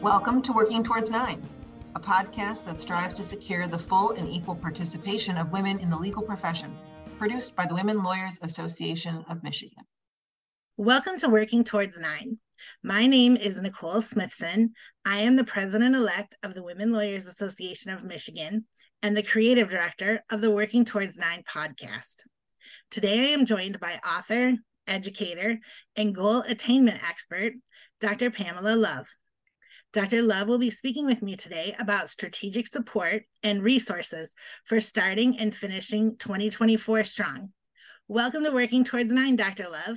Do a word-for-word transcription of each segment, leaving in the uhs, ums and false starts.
Welcome to Working Towards Nine, a podcast that strives to secure the full and equal participation of women in the legal profession, produced by the Women Lawyers Association of Michigan. Welcome to Working Towards Nine. My name is Nicole Smithson. I am the president-elect of the Women Lawyers Association of Michigan and the creative director of the Working Towards Nine podcast. Today I am joined by author, educator, and goal attainment expert, Doctor Pamela Love. Doctor Love will be speaking with me today about strategic support and resources for starting and finishing twenty twenty-four strong. Welcome to Working Towards Nine, Doctor Love.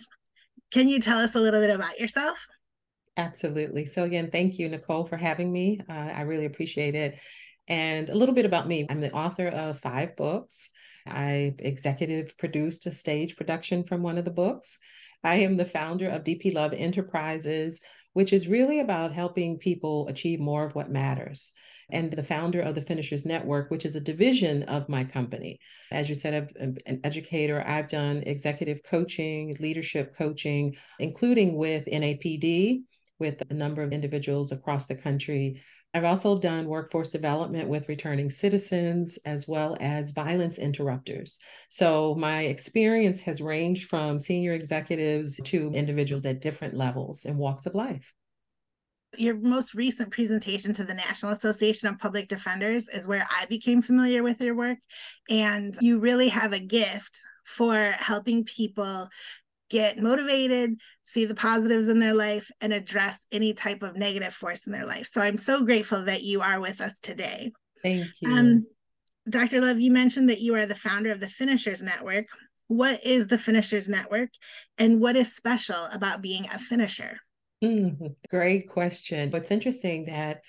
Can you tell us a little bit about yourself? Absolutely. So again, thank you, Nicole, for having me. Uh, I really appreciate it. And a little bit about me. I'm the author of five books. I executive produced a stage production from one of the books. I am the founder of D P Love Enterprises, which is really about helping people achieve more of what matters, and the founder of the Finishers Network, which is a division of my company. As you said, I'm an educator. I've done executive coaching, leadership coaching, including with N A P D, with a number of individuals across the country. I've also done workforce development with returning citizens, as well as violence interrupters. So my experience has ranged from senior executives to individuals at different levels and walks of life. Your most recent presentation to the National Association of Public Defenders is where I became familiar with your work. And you really have a gift for helping people get motivated, see the positives in their life, and address any type of negative force in their life. So I'm so grateful that you are with us today. Thank you. Um, Doctor Love, you mentioned that you are the founder of the Finishers Network. What is the Finishers Network, and what is special about being a finisher? Mm, great question. What's interesting that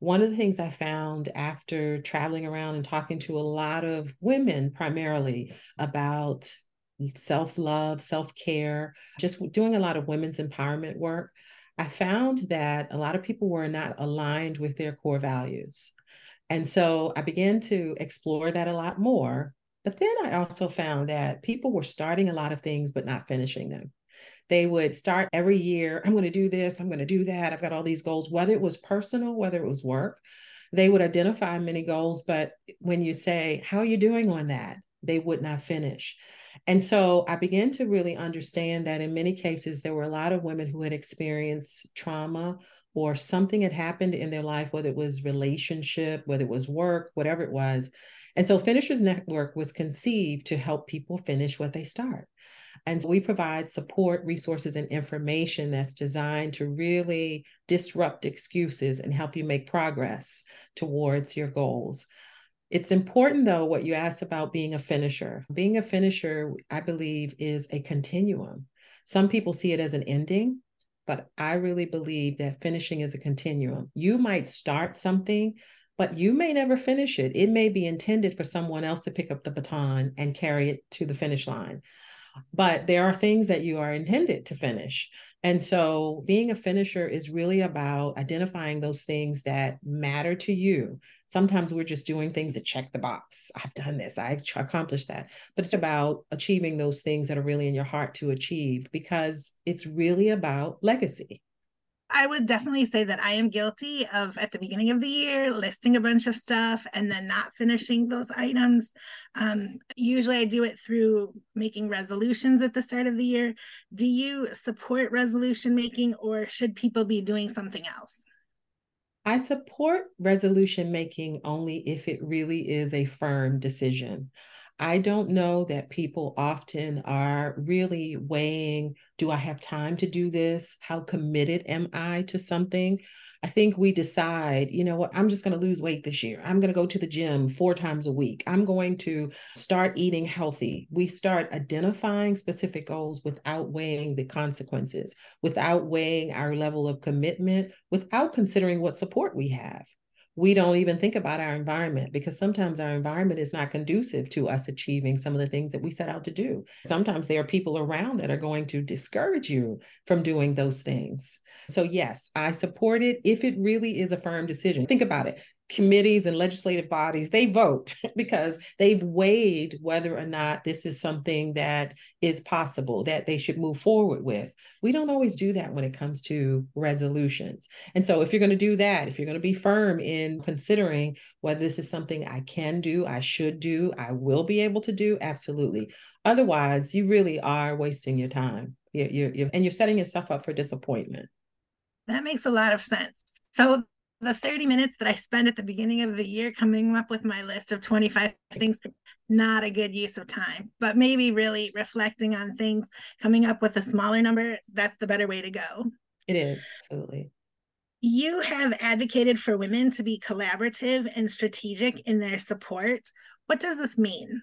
one of the things I found after traveling around and talking to a lot of women primarily about self-love, self-care, just doing a lot of women's empowerment work, I found that a lot of people were not aligned with their core values. And so I began to explore that a lot more. But then I also found that people were starting a lot of things, but not finishing them. They would start every year, I'm going to do this, I'm going to do that, I've got all these goals, whether it was personal, whether it was work. They would identify many goals, but when you say, how are you doing on that? They would not finish. And so I began to really understand that in many cases, there were a lot of women who had experienced trauma or something had happened in their life, whether it was relationship, whether it was work, whatever it was. And so Finishers Network was conceived to help people finish what they start. And so we provide support, resources, and information that's designed to really disrupt excuses and help you make progress towards your goals. It's important, though, what you asked about being a finisher. Being a finisher, I believe, is a continuum. Some people see it as an ending, but I really believe that finishing is a continuum. You might start something, but you may never finish it. It may be intended for someone else to pick up the baton and carry it to the finish line. But there are things that you are intended to finish. And so being a finisher is really about identifying those things that matter to you. Sometimes we're just doing things to check the box. I've done this, I accomplished that. But it's about achieving those things that are really in your heart to achieve, because it's really about legacy. I would definitely say that I am guilty of, at the beginning of the year, listing a bunch of stuff and then not finishing those items. Um, usually I do it through making resolutions at the start of the year. Do you support resolution making, or should people be doing something else? I support resolution making only if it really is a firm decision. I don't know that people often are really weighing, do I have time to do this? How committed am I to something? I think we decide, you know what, I'm just going to lose weight this year. I'm going to go to the gym four times a week. I'm going to start eating healthy. We start identifying specific goals without weighing the consequences, without weighing our level of commitment, without considering what support we have. We don't even think about our environment, because sometimes our environment is not conducive to us achieving some of the things that we set out to do. Sometimes there are people around that are going to discourage you from doing those things. So yes, I support it if it really is a firm decision. Think about it. committees and legislative bodies, they vote because they've weighed whether or not this is something that is possible, that they should move forward with. We don't always do that when it comes to resolutions. And so if you're going to do that, if you're going to be firm in considering whether this is something I can do, I should do, I will be able to do, absolutely. Otherwise, you really are wasting your time you're, you're, you're, and you're setting yourself up for disappointment. That makes a lot of sense. So the thirty minutes that I spend at the beginning of the year coming up with my list of twenty-five things, not a good use of time, but maybe really reflecting on things, coming up with a smaller number, that's the better way to go. It is, absolutely. You have advocated for women to be collaborative and strategic in their support. What does this mean?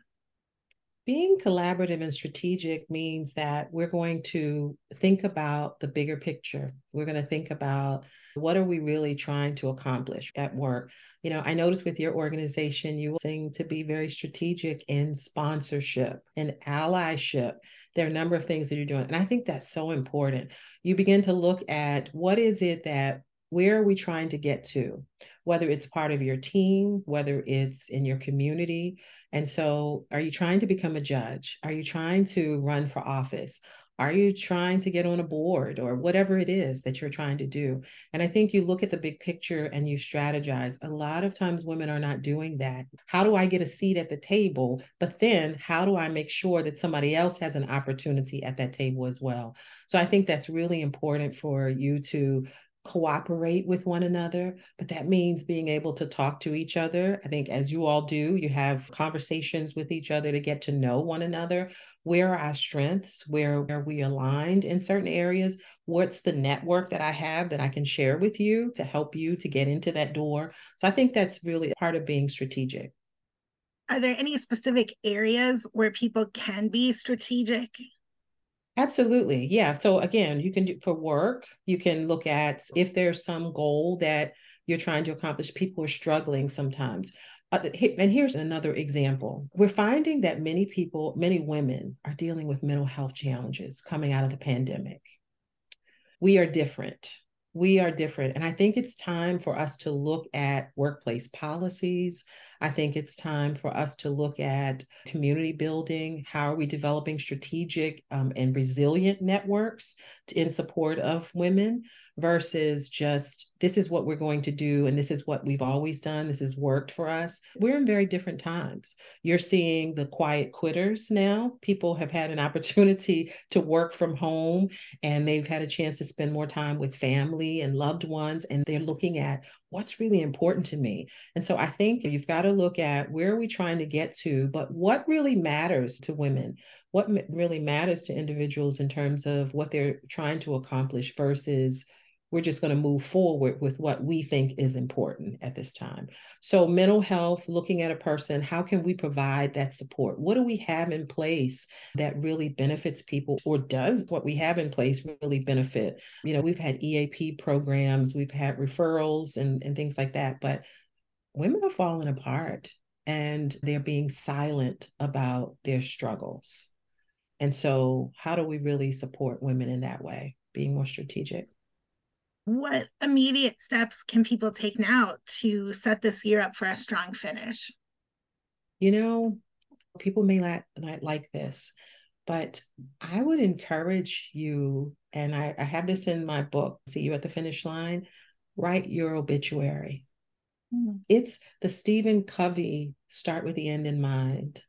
Being collaborative and strategic means that we're going to think about the bigger picture. We're going to think about what are we really trying to accomplish at work. You know, I noticed with your organization, you seem to be very strategic in sponsorship and allyship. There are a number of things that you're doing. And I think that's so important. You begin to look at what is it that, where are we trying to get to? Whether it's part of your team, whether it's in your community. And so are you trying to become a judge? Are you trying to run for office? Are you trying to get on a board or whatever it is that you're trying to do? And I think you look at the big picture and you strategize. A lot of times women are not doing that. How do I get a seat at the table? But then how do I make sure that somebody else has an opportunity at that table as well? So I think that's really important for you to cooperate with one another, but that means being able to talk to each other. I think as you all do, you have conversations with each other to get to know one another. Where are our strengths? Where are we aligned in certain areas? What's the network that I have that I can share with you to help you to get into that door? So I think that's really part of being strategic. Are there any specific areas where people can be strategic? Absolutely. Yeah. So again, you can do for work, you can look at if there's some goal that you're trying to accomplish, people are struggling sometimes. Uh, and here's another example. We're finding that many people, many women are dealing with mental health challenges coming out of the pandemic. We are different. We are different. And I think it's time for us to look at workplace policies. I think it's time for us to look at community building. How are we developing strategic um, and resilient networks in support of women versus just this is what we're going to do and this is what we've always done. This has worked for us. We're in very different times. You're seeing the quiet quitters now. People have had an opportunity to work from home and they've had a chance to spend more time with family and loved ones. And they're looking at what's really important to me. And so I think you've got to look at where are we trying to get to, but what really matters to women, what m- really matters to individuals in terms of what they're trying to accomplish versus we're just going to move forward with what we think is important at this time. So mental health, looking at a person, how can we provide that support? What do we have in place that really benefits people, or does what we have in place really benefit? You know, we've had E A P programs, we've had referrals and, and things like that, but women are falling apart and they're being silent about their struggles. And so how do we really support women in that way? Being more strategic. What immediate steps can people take now to set this year up for a strong finish? You know, people may not, not like this, but I would encourage you, and I, I have this in my book, See You at the Finish Line, write your obituary. Mm-hmm. It's the Stephen Covey, start with the end in mind.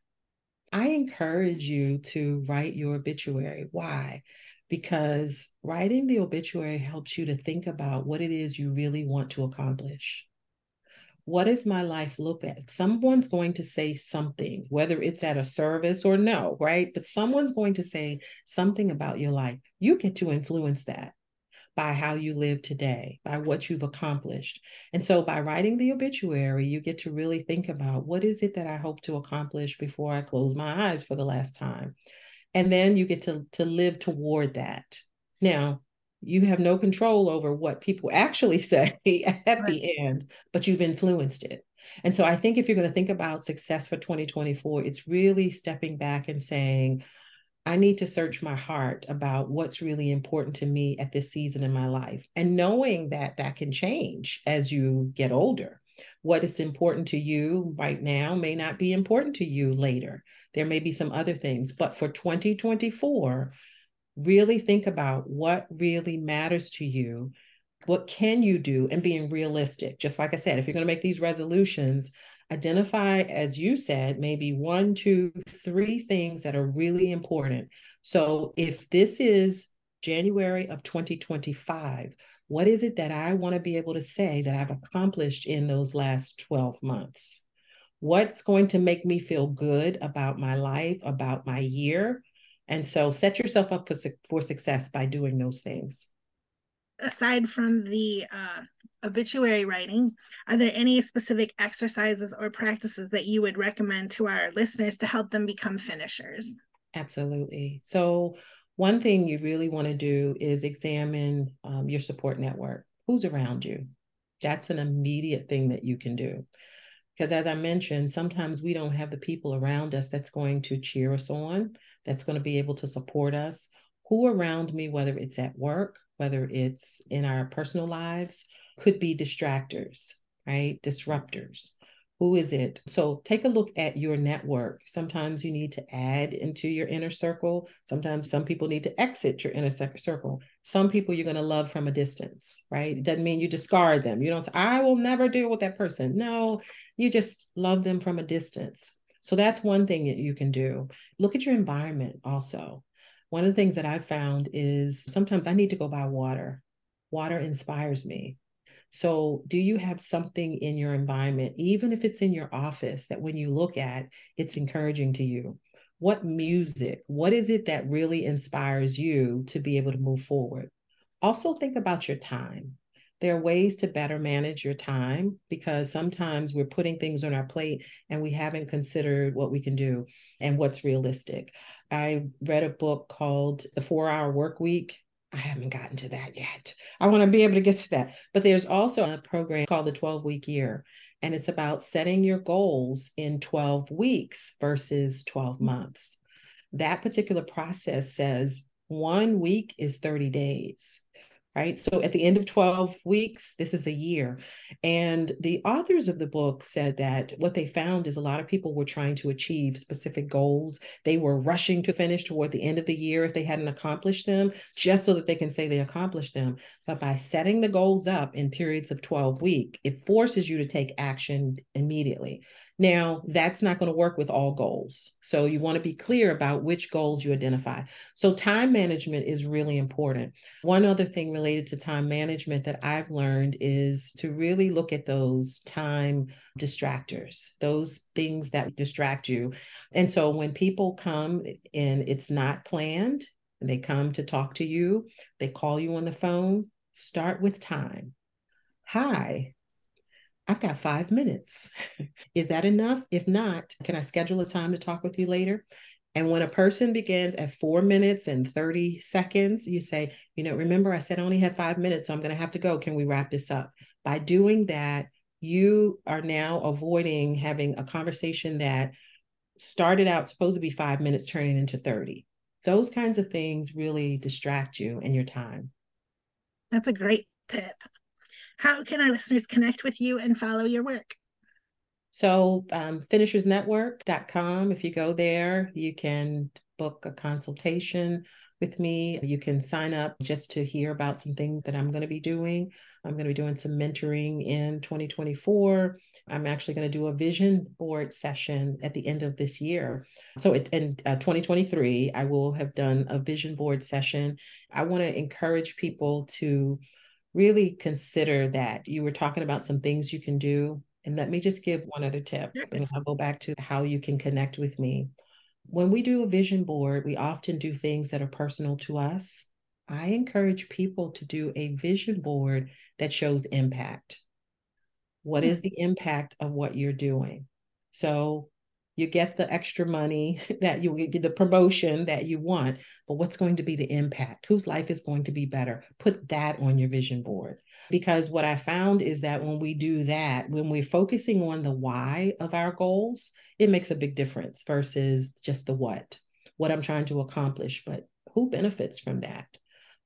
I encourage you to write your obituary. Why? Because writing the obituary helps you to think about what it is you really want to accomplish. What does my life look at? Someone's going to say something, whether it's at a service or no, right? But someone's going to say something about your life. You get to influence that by how you live today, by what you've accomplished. And so by writing the obituary, you get to really think about what is it that I hope to accomplish before I close my eyes for the last time. And then you get to, to live toward that. Now, you have no control over what people actually say at the end, but you've influenced it. And so I think if you're going to think about success for twenty twenty-four, it's really stepping back and saying, I need to search my heart about what's really important to me at this season in my life. And knowing that that can change as you get older. What is important to you right now may not be important to you later. There may be some other things, but for twenty twenty-four, really think about what really matters to you. What can you do? And being realistic. Just like I said, if you're going to make these resolutions, identify, as you said, maybe one, two, three things that are really important. So if this is January of twenty twenty-five, what is it that I want to be able to say that I've accomplished in those last twelve months? What's going to make me feel good about my life, about my year? And so set yourself up for, for success by doing those things. Aside from the uh, obituary writing, are there any specific exercises or practices that you would recommend to our listeners to help them become finishers? Absolutely. So one thing you really want to do is examine um, your support network. Who's around you? That's an immediate thing that you can do. Because as I mentioned, sometimes we don't have the people around us that's going to cheer us on, that's going to be able to support us. Who around me, whether it's at work, whether it's in our personal lives, could be distractors, right? Disruptors. Who is it? So take a look at your network. Sometimes you need to add into your inner circle. Sometimes some people need to exit your inner circle. Some people you're going to love from a distance, right? It doesn't mean you discard them. You don't say, I will never deal with that person. No, you just love them from a distance. So that's one thing that you can do. Look at your environment also. One of the things that I've found is sometimes I need to go buy water. Water inspires me. So do you have something in your environment, even if it's in your office, that when you look at, it's encouraging to you? What music, what is it that really inspires you to be able to move forward? Also think about your time. There are ways to better manage your time, because sometimes we're putting things on our plate and we haven't considered what we can do and what's realistic. I read a book called The Four-Hour Workweek. I haven't gotten to that yet. I want to be able to get to that. But there's also a program called The twelve-week year, and it's about setting your goals in twelve weeks versus twelve months. That particular process says one week is thirty days. Right. So at the end of twelve weeks, this is a year. And the authors of the book said that what they found is a lot of people were trying to achieve specific goals. They were rushing to finish toward the end of the year if they hadn't accomplished them, just so that they can say they accomplished them. But by setting the goals up in periods of twelve weeks, it forces you to take action immediately. Now, that's not going to work with all goals. So you want to be clear about which goals you identify. So time management is really important. One other thing related to time management that I've learned is to really look at those time distractors, those things that distract you. And so when people come and it's not planned, and they come to talk to you, they call you on the phone, start with time. Hi. I've got five minutes. Is that enough? If not, can I schedule a time to talk with you later? And when a person begins at four minutes and thirty seconds, you say, you know, remember I said I only had five minutes, so I'm going to have to go. Can we wrap this up? By doing that, you are now avoiding having a conversation that started out supposed to be five minutes turning into thirty. Those kinds of things really distract you and your time. That's a great tip. How can our listeners connect with you and follow your work? So um, finishers network dot com. If you go there, you can book a consultation with me. You can sign up just to hear about some things that I'm going to be doing. I'm going to be doing some mentoring in twenty twenty-four. I'm actually going to do a vision board session at the end of this year. So it, in uh, twenty twenty-three, I will have done a vision board session. I want to encourage people to really consider that. You were talking about some things you can do. And let me just give one other tip, and I'll go back to how you can connect with me. When we do a vision board, we often do things that are personal to us. I encourage people to do a vision board that shows impact. What is the impact of what you're doing? So you get the extra money that you get, the promotion that you want, but what's going to be the impact? Whose life is going to be better? Put that on your vision board. Because what I found is that when we do that, when we're focusing on the why of our goals, it makes a big difference versus just the what, what I'm trying to accomplish, but who benefits from that?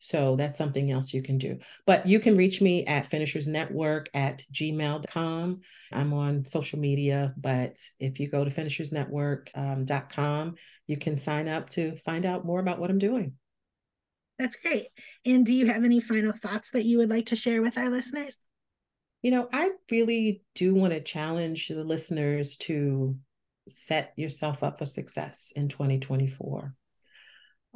So that's something else you can do. But you can reach me at finishers network at gmail dot com. I'm on social media, but if you go to finishers network dot com, you can sign up to find out more about what I'm doing. That's great. And do you have any final thoughts that you would like to share with our listeners? You know, I really do want to challenge the listeners to set yourself up for success in twenty twenty-four.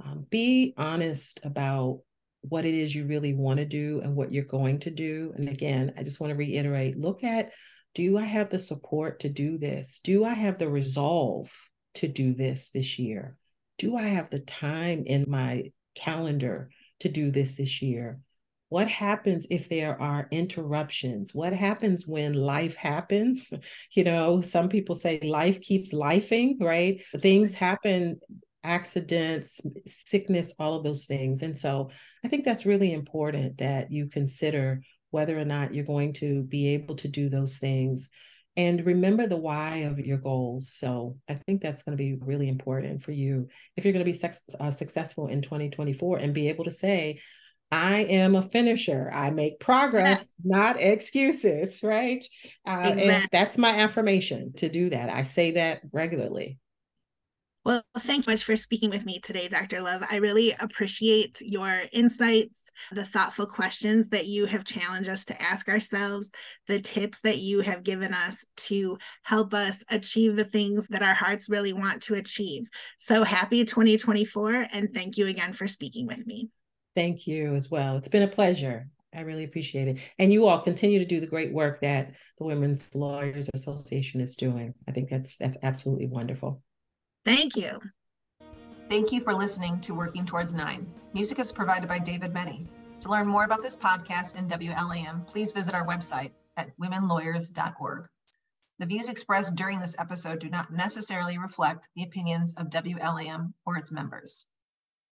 Um, be honest about what it is you really want to do and what you're going to do. And again, I just want to reiterate, look at, do I have the support to do this? Do I have the resolve to do this this year? Do I have the time in my calendar to do this this year? What happens if there are interruptions? What happens when life happens? You know, some people say life keeps lifing, right? Things happen, accidents, sickness, all of those things. And so I think that's really important that you consider whether or not you're going to be able to do those things. And remember the why of your goals. So I think that's going to be really important for you if you're going to be sex, uh, successful in twenty twenty-four and be able to say, I am a finisher. I make progress, yeah. Not excuses, right? Uh, exactly. And that's my affirmation to do that. I say that regularly. Well, thank you much for speaking with me today, Doctor Love. I really appreciate your insights, the thoughtful questions that you have challenged us to ask ourselves, the tips that you have given us to help us achieve the things that our hearts really want to achieve. So happy twenty twenty-four, and thank you again for speaking with me. Thank you as well. It's been a pleasure. I really appreciate it. And you all continue to do the great work that the Women's Lawyers Association is doing. I think that's that's absolutely wonderful. Thank you. Thank you for listening to Working Towards Nine. Music is provided by David Menny. To learn more about this podcast and W L A M, please visit our website at women lawyers dot org. The views expressed during this episode do not necessarily reflect the opinions of W L A M or its members.